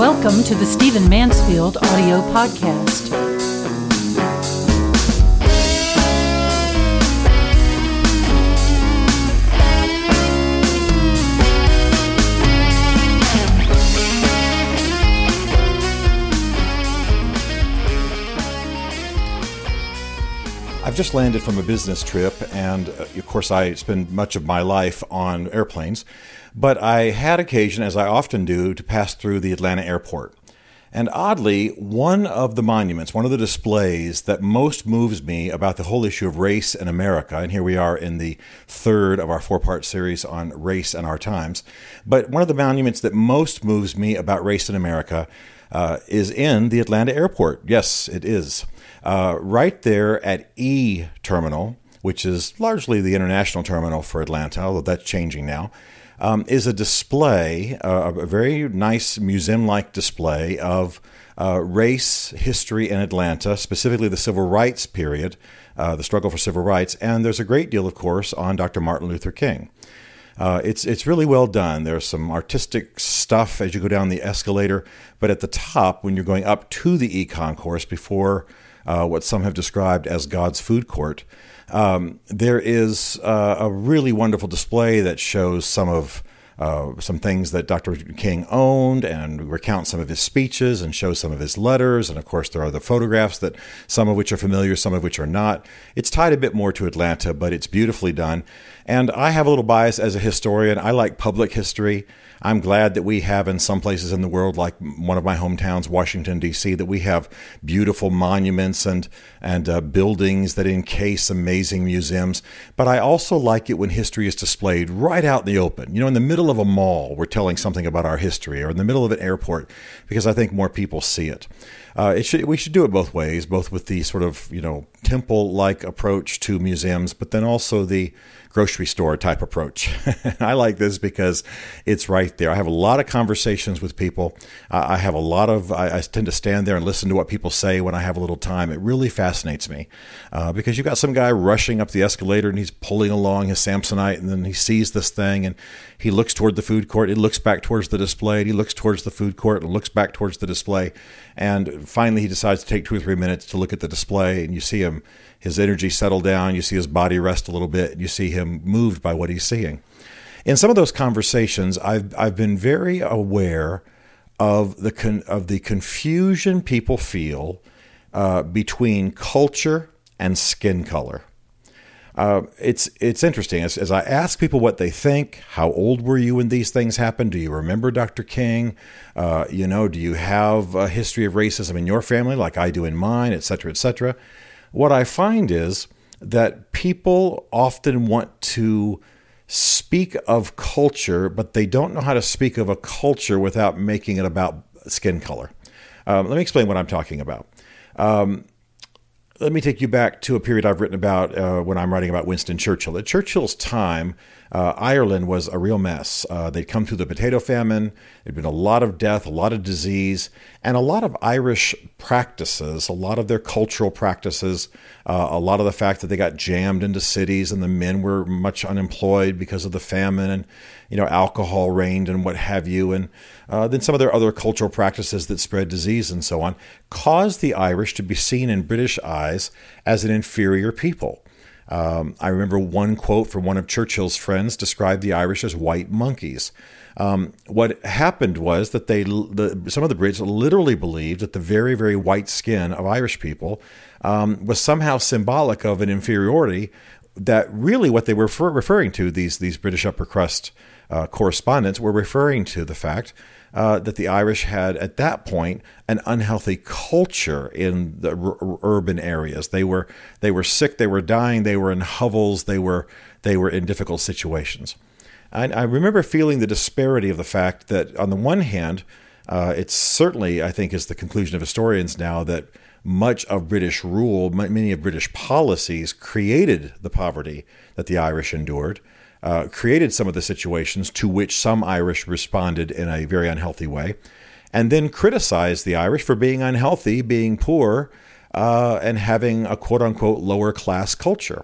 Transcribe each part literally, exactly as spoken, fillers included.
Welcome to the Stephen Mansfield Audio Podcast. I've just landed from a business trip, and of course I spend much of my life on airplanes, but I had occasion, as I often do, to pass through the Atlanta airport. And oddly, one of the monuments, one of the displays that most moves me about the whole issue of race in America, and here we are in the third of our four-part series on race and our times, but one of the monuments that most moves me about race in America uh, is in the Atlanta airport. Yes, it is. Uh, right there at E Terminal, which is largely the international terminal for Atlanta, although that's changing now, um, is a display, uh, a very nice museum-like display of uh, race history in Atlanta, specifically the civil rights period, uh, the struggle for civil rights. And there's a great deal, of course, on Doctor Martin Luther King. Uh, it's it's really well done. There's some artistic stuff as you go down the escalator, but at the top, when you're going up to the E Concourse before Uh, what some have described as God's food court, um, there is uh, a really wonderful display that shows some of uh, some things that Doctor King owned and recounts some of his speeches and shows some of his letters. And of course, there are the photographs, that some of which are familiar, some of which are not. It's tied a bit more to Atlanta, but it's beautifully done. And I have a little bias as a historian. I like public history. I'm glad that we have in some places in the world, like one of my hometowns, Washington, D C, that we have beautiful monuments and and uh, buildings that encase amazing museums. But I also like it when history is displayed right out in the open. You know, in the middle of a mall, we're telling something about our history, or in the middle of an airport, because I think more people see it. Uh, it should, we should do it both ways, both with the sort of, you know, temple-like approach to museums, but then also the grocery store type approach. I like this because it's right there. I have a lot of conversations with people. Uh, I have a lot of, I, I tend to stand there and listen to what people say when I have a little time. It really fascinates me uh, because you've got some guy rushing up the escalator and he's pulling along his Samsonite, and then he sees this thing and he looks toward the food court. He looks back towards the display. And he looks towards the food court and looks back towards the display. And finally, he decides to take two or three minutes to look at the display, and you see him, his energy settle down. You see his body rest a little bit, and you see him moved by what he's seeing. In some of those conversations, I've I've been very aware of the con, of the confusion people feel uh, between culture and skin color. Uh, it's it's interesting. As, as I ask people what they think, how old were you when these things happened? Do you remember Doctor King? Uh, you know, do you have a history of racism in your family, like I do in mine, et cetera, et cetera? What I find is that people often want to speak of culture, but they don't know how to speak of a culture without making it about skin color. Um, let me explain what I'm talking about. Um, Let me take you back to a period I've written about uh, when I'm writing about Winston Churchill. At Churchill's time, uh, Ireland was a real mess. Uh, they'd come through the potato famine. There'd been a lot of death, a lot of disease, and a lot of Irish practices, a lot of their cultural practices, uh, a lot of the fact that they got jammed into cities and the men were much unemployed because of the famine, and you know, alcohol reigned and what have you, and uh, then some of their other cultural practices that spread disease and so on, caused the Irish to be seen in British eyes as an inferior people. Um, I remember one quote from one of Churchill's friends described the Irish as white monkeys. Um, what happened was that they, the, some of the Brits literally believed that the very, very white skin of Irish people um, was somehow symbolic of an inferiority that really what they were refer- referring to, these, these British upper crust uh, correspondents were referring to the fact Uh, that the Irish had, at that point, an unhealthy culture in the r- r- urban areas. They were they were sick, they were dying, they were in hovels, they were they were in difficult situations. And I remember feeling the disparity of the fact that, on the one hand, uh, it's certainly, I think, is the conclusion of historians now, that much of British rule, many of British policies created the poverty that the Irish endured. Uh, created some of the situations to which some Irish responded in a very unhealthy way, and then criticized the Irish for being unhealthy, being poor, uh, and having a quote-unquote lower-class culture.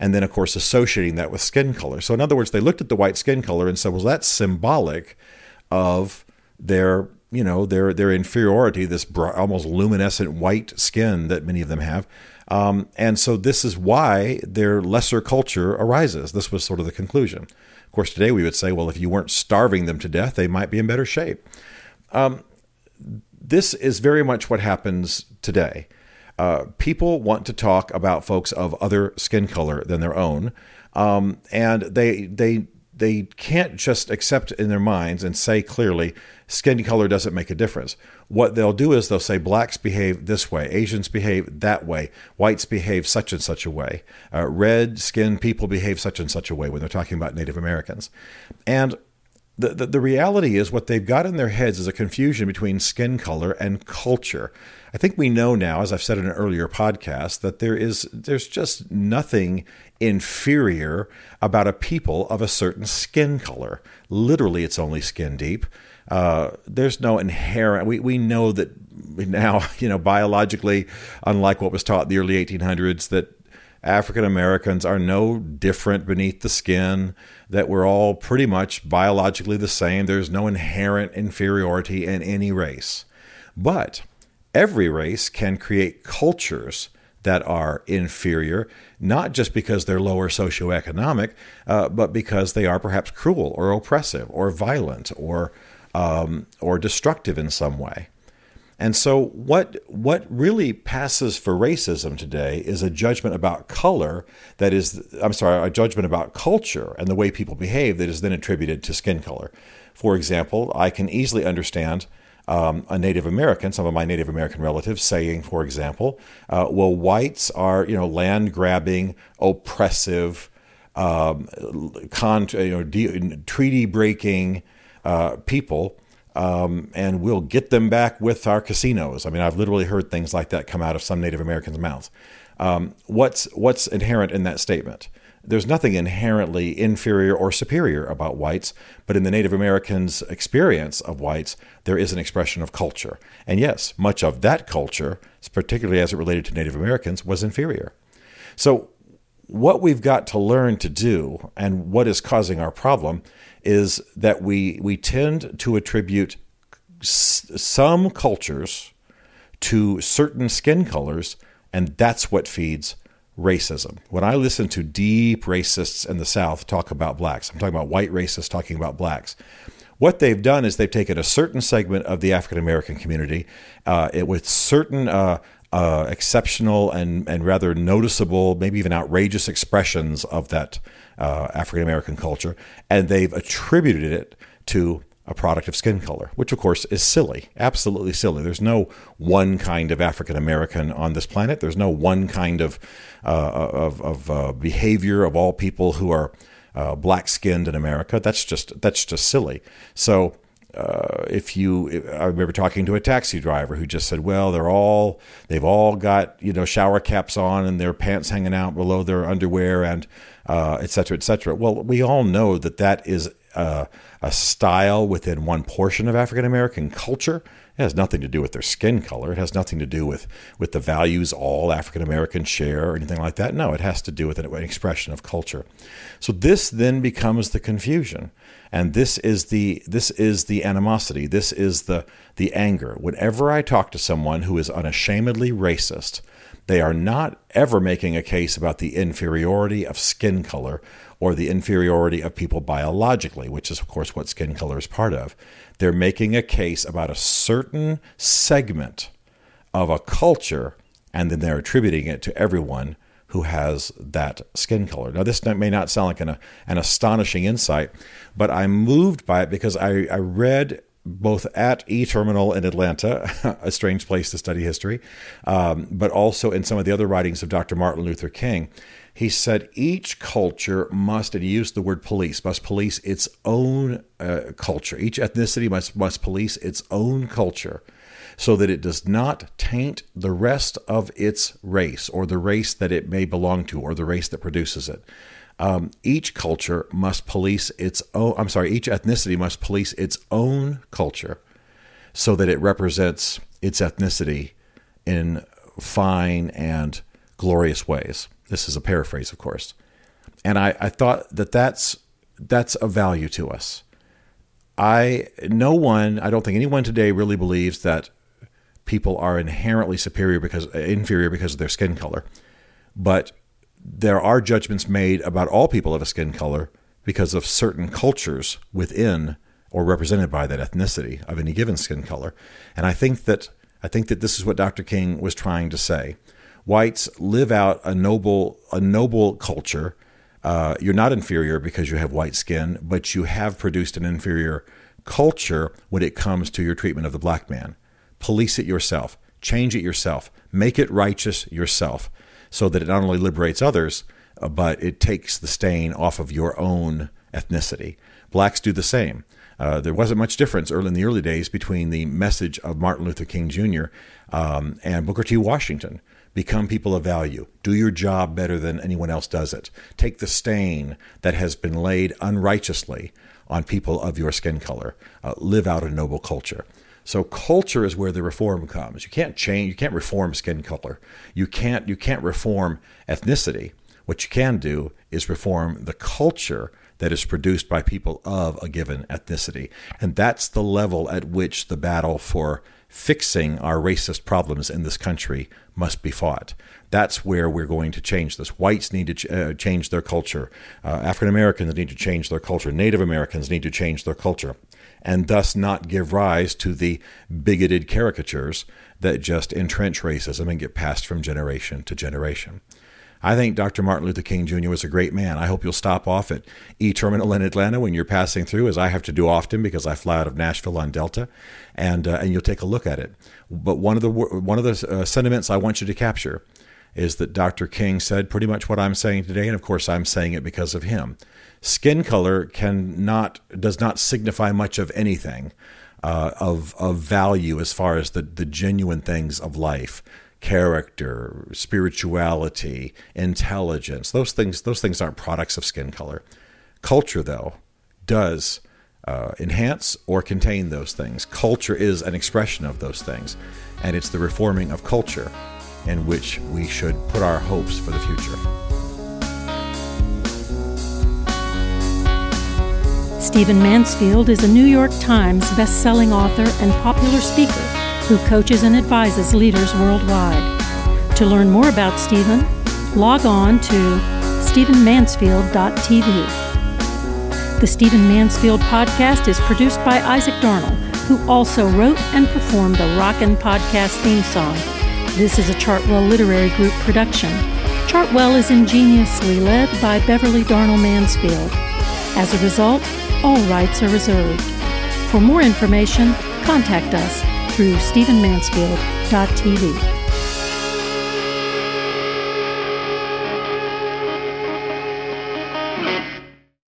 And then, of course, associating that with skin color. So in other words, they looked at the white skin color and said, well, that's symbolic of their you know, their their inferiority, this bra- almost luminescent white skin that many of them have. Um, and so this is why their lesser culture arises. This was sort of the conclusion. Of course, today we would say, well, if you weren't starving them to death, they might be in better shape. Um, this is very much what happens today. Uh, people want to talk about folks of other skin color than their own. Um, and they they they can't just accept in their minds and say clearly, skin color doesn't make a difference. What they'll do is they'll say blacks behave this way, Asians behave that way, whites behave such and such a way, uh, red skinned people behave such and such a way when they're talking about Native Americans. And the, the the reality is what they've got in their heads is a confusion between skin color and culture. I think we know now, as I've said in an earlier podcast, that there is there's just nothing inferior about a people of a certain skin color. Literally, it's only skin deep. Uh, there's no inherent, we, we know that now, you know, biologically, unlike what was taught in the early eighteen hundreds, that African Americans are no different beneath the skin, that we're all pretty much biologically the same. There's no inherent inferiority in any race, but every race can create cultures that are inferior, not just because they're lower socioeconomic, uh, but because they are perhaps cruel or oppressive or violent or Um, or destructive in some way. And so what what really passes for racism today is a judgment about color that is, I'm sorry, a judgment about culture and the way people behave that is then attributed to skin color. For example, I can easily understand um, a Native American, some of my Native American relatives saying, for example, uh, well, whites are, you know, land-grabbing, oppressive, um, con- you know, de- treaty-breaking, Uh, people, um, and we'll get them back with our casinos. I mean, I've literally heard things like that come out of some Native Americans' mouths. Um, what's what's inherent in that statement? There's nothing inherently inferior or superior about whites, but in the Native Americans' experience of whites, there is an expression of culture. And yes, much of that culture, particularly as it related to Native Americans, was inferior. So what we've got to learn to do, and what is causing our problem, is that we we tend to attribute s- some cultures to certain skin colors, and that's what feeds racism. When I listen to deep racists in the South talk about blacks, I'm talking about white racists talking about blacks, what they've done is they've taken a certain segment of the African American community uh, it, with certain uh, Uh, exceptional and, and rather noticeable, maybe even outrageous expressions of that uh, African-American culture, and they've attributed it to a product of skin color, which of course is silly, absolutely silly. There's no one kind of African-American on this planet. There's no one kind of uh, of, of uh, behavior of all people who are uh, black-skinned in America. That's just that's just silly. So Uh, if you, I remember talking to a taxi driver who just said, well, they're all, they've all got, you know, shower caps on and their pants hanging out below their underwear and uh, et cetera, et cetera. Well, we all know that that is a, a style within one portion of African-American culture. It has nothing to do with their skin color. It has nothing to do with, with the values all African-Americans share or anything like that. No, it has to do with an, an expression of culture. So this then becomes the confusion. And this is the this is the animosity. This is the the anger. Whenever I talk to someone who is unashamedly racist, they are not ever making a case about the inferiority of skin color or the inferiority of people biologically, which is, of course, what skin color is part of. They're making a case about a certain segment of a culture, and then they're attributing it to everyone who has that skin color. Now, this may not sound like an, an astonishing insight, but I'm moved by it because I, I read both at E-Terminal in Atlanta, a strange place to study history, um, but also in some of the other writings of Doctor Martin Luther King. He said each culture must, and he used the word police, must police its own uh, culture. Each ethnicity must must police its own culture, so that it does not taint the rest of its race or the race that it may belong to or the race that produces it. Um, each culture must police its own, I'm sorry, each ethnicity must police its own culture so that it represents its ethnicity in fine and glorious ways. This is a paraphrase, of course. And I, I thought that that's, that's a value to us. I no one, I don't think anyone today really believes that people are inherently superior because inferior because of their skin color. But there are judgments made about all people of a skin color because of certain cultures within or represented by that ethnicity of any given skin color. And I think that I think that this is what Doctor King was trying to say. Whites live out a noble a noble culture. Uh, you're not inferior because you have white skin, but you have produced an inferior culture when it comes to your treatment of the black man. Police it yourself, change it yourself, make it righteous yourself so that it not only liberates others, uh, but it takes the stain off of your own ethnicity. Blacks do the same. Uh, there wasn't much difference early in the early days between the message of Martin Luther King Junior Um, and Booker T. Washington. Become people of value. Do your job better than anyone else does it. Take the stain that has been laid unrighteously on people of your skin color. Uh, live out a noble culture. So culture is where the reform comes. You can't change. You can't reform skin color. You can't. You can't reform ethnicity. What you can do is reform the culture that is produced by people of a given ethnicity, and that's the level at which the battle for fixing our racist problems in this country must be fought. That's where we're going to change this. Whites need to ch- uh, change their culture. Uh, African Americans need to change their culture. Native Americans need to change their culture, and thus not give rise to the bigoted caricatures that just entrench racism and get passed from generation to generation. I think Doctor Martin Luther King Junior was a great man. I hope you'll stop off at E-Terminal in Atlanta when you're passing through, as I have to do often because I fly out of Nashville on Delta, and uh, and you'll take a look at it. But one of the one of the uh, sentiments I want you to capture is that Doctor King said pretty much what I'm saying today, and of course I'm saying it because of him. Skin color can not does not signify much of anything uh, of of value as far as the the genuine things of life. Character, spirituality, intelligence, those things, those things aren't products of skin color. Culture, though, does uh, enhance or contain those things. Culture is an expression of those things, and it's the reforming of culture in which we should put our hopes for the future. Stephen Mansfield is a New York Times best-selling author and popular speaker who coaches and advises leaders worldwide. To learn more about Stephen, log on to stephen mansfield dot t v. The Stephen Mansfield Podcast is produced by Isaac Darnall, who also wrote and performed the Rockin' Podcast theme song. This is a Chartwell Literary Group production. Chartwell is ingeniously led by Beverly Darnell Mansfield. As a result, all rights are reserved. For more information, contact us through stephen mansfield dot t v.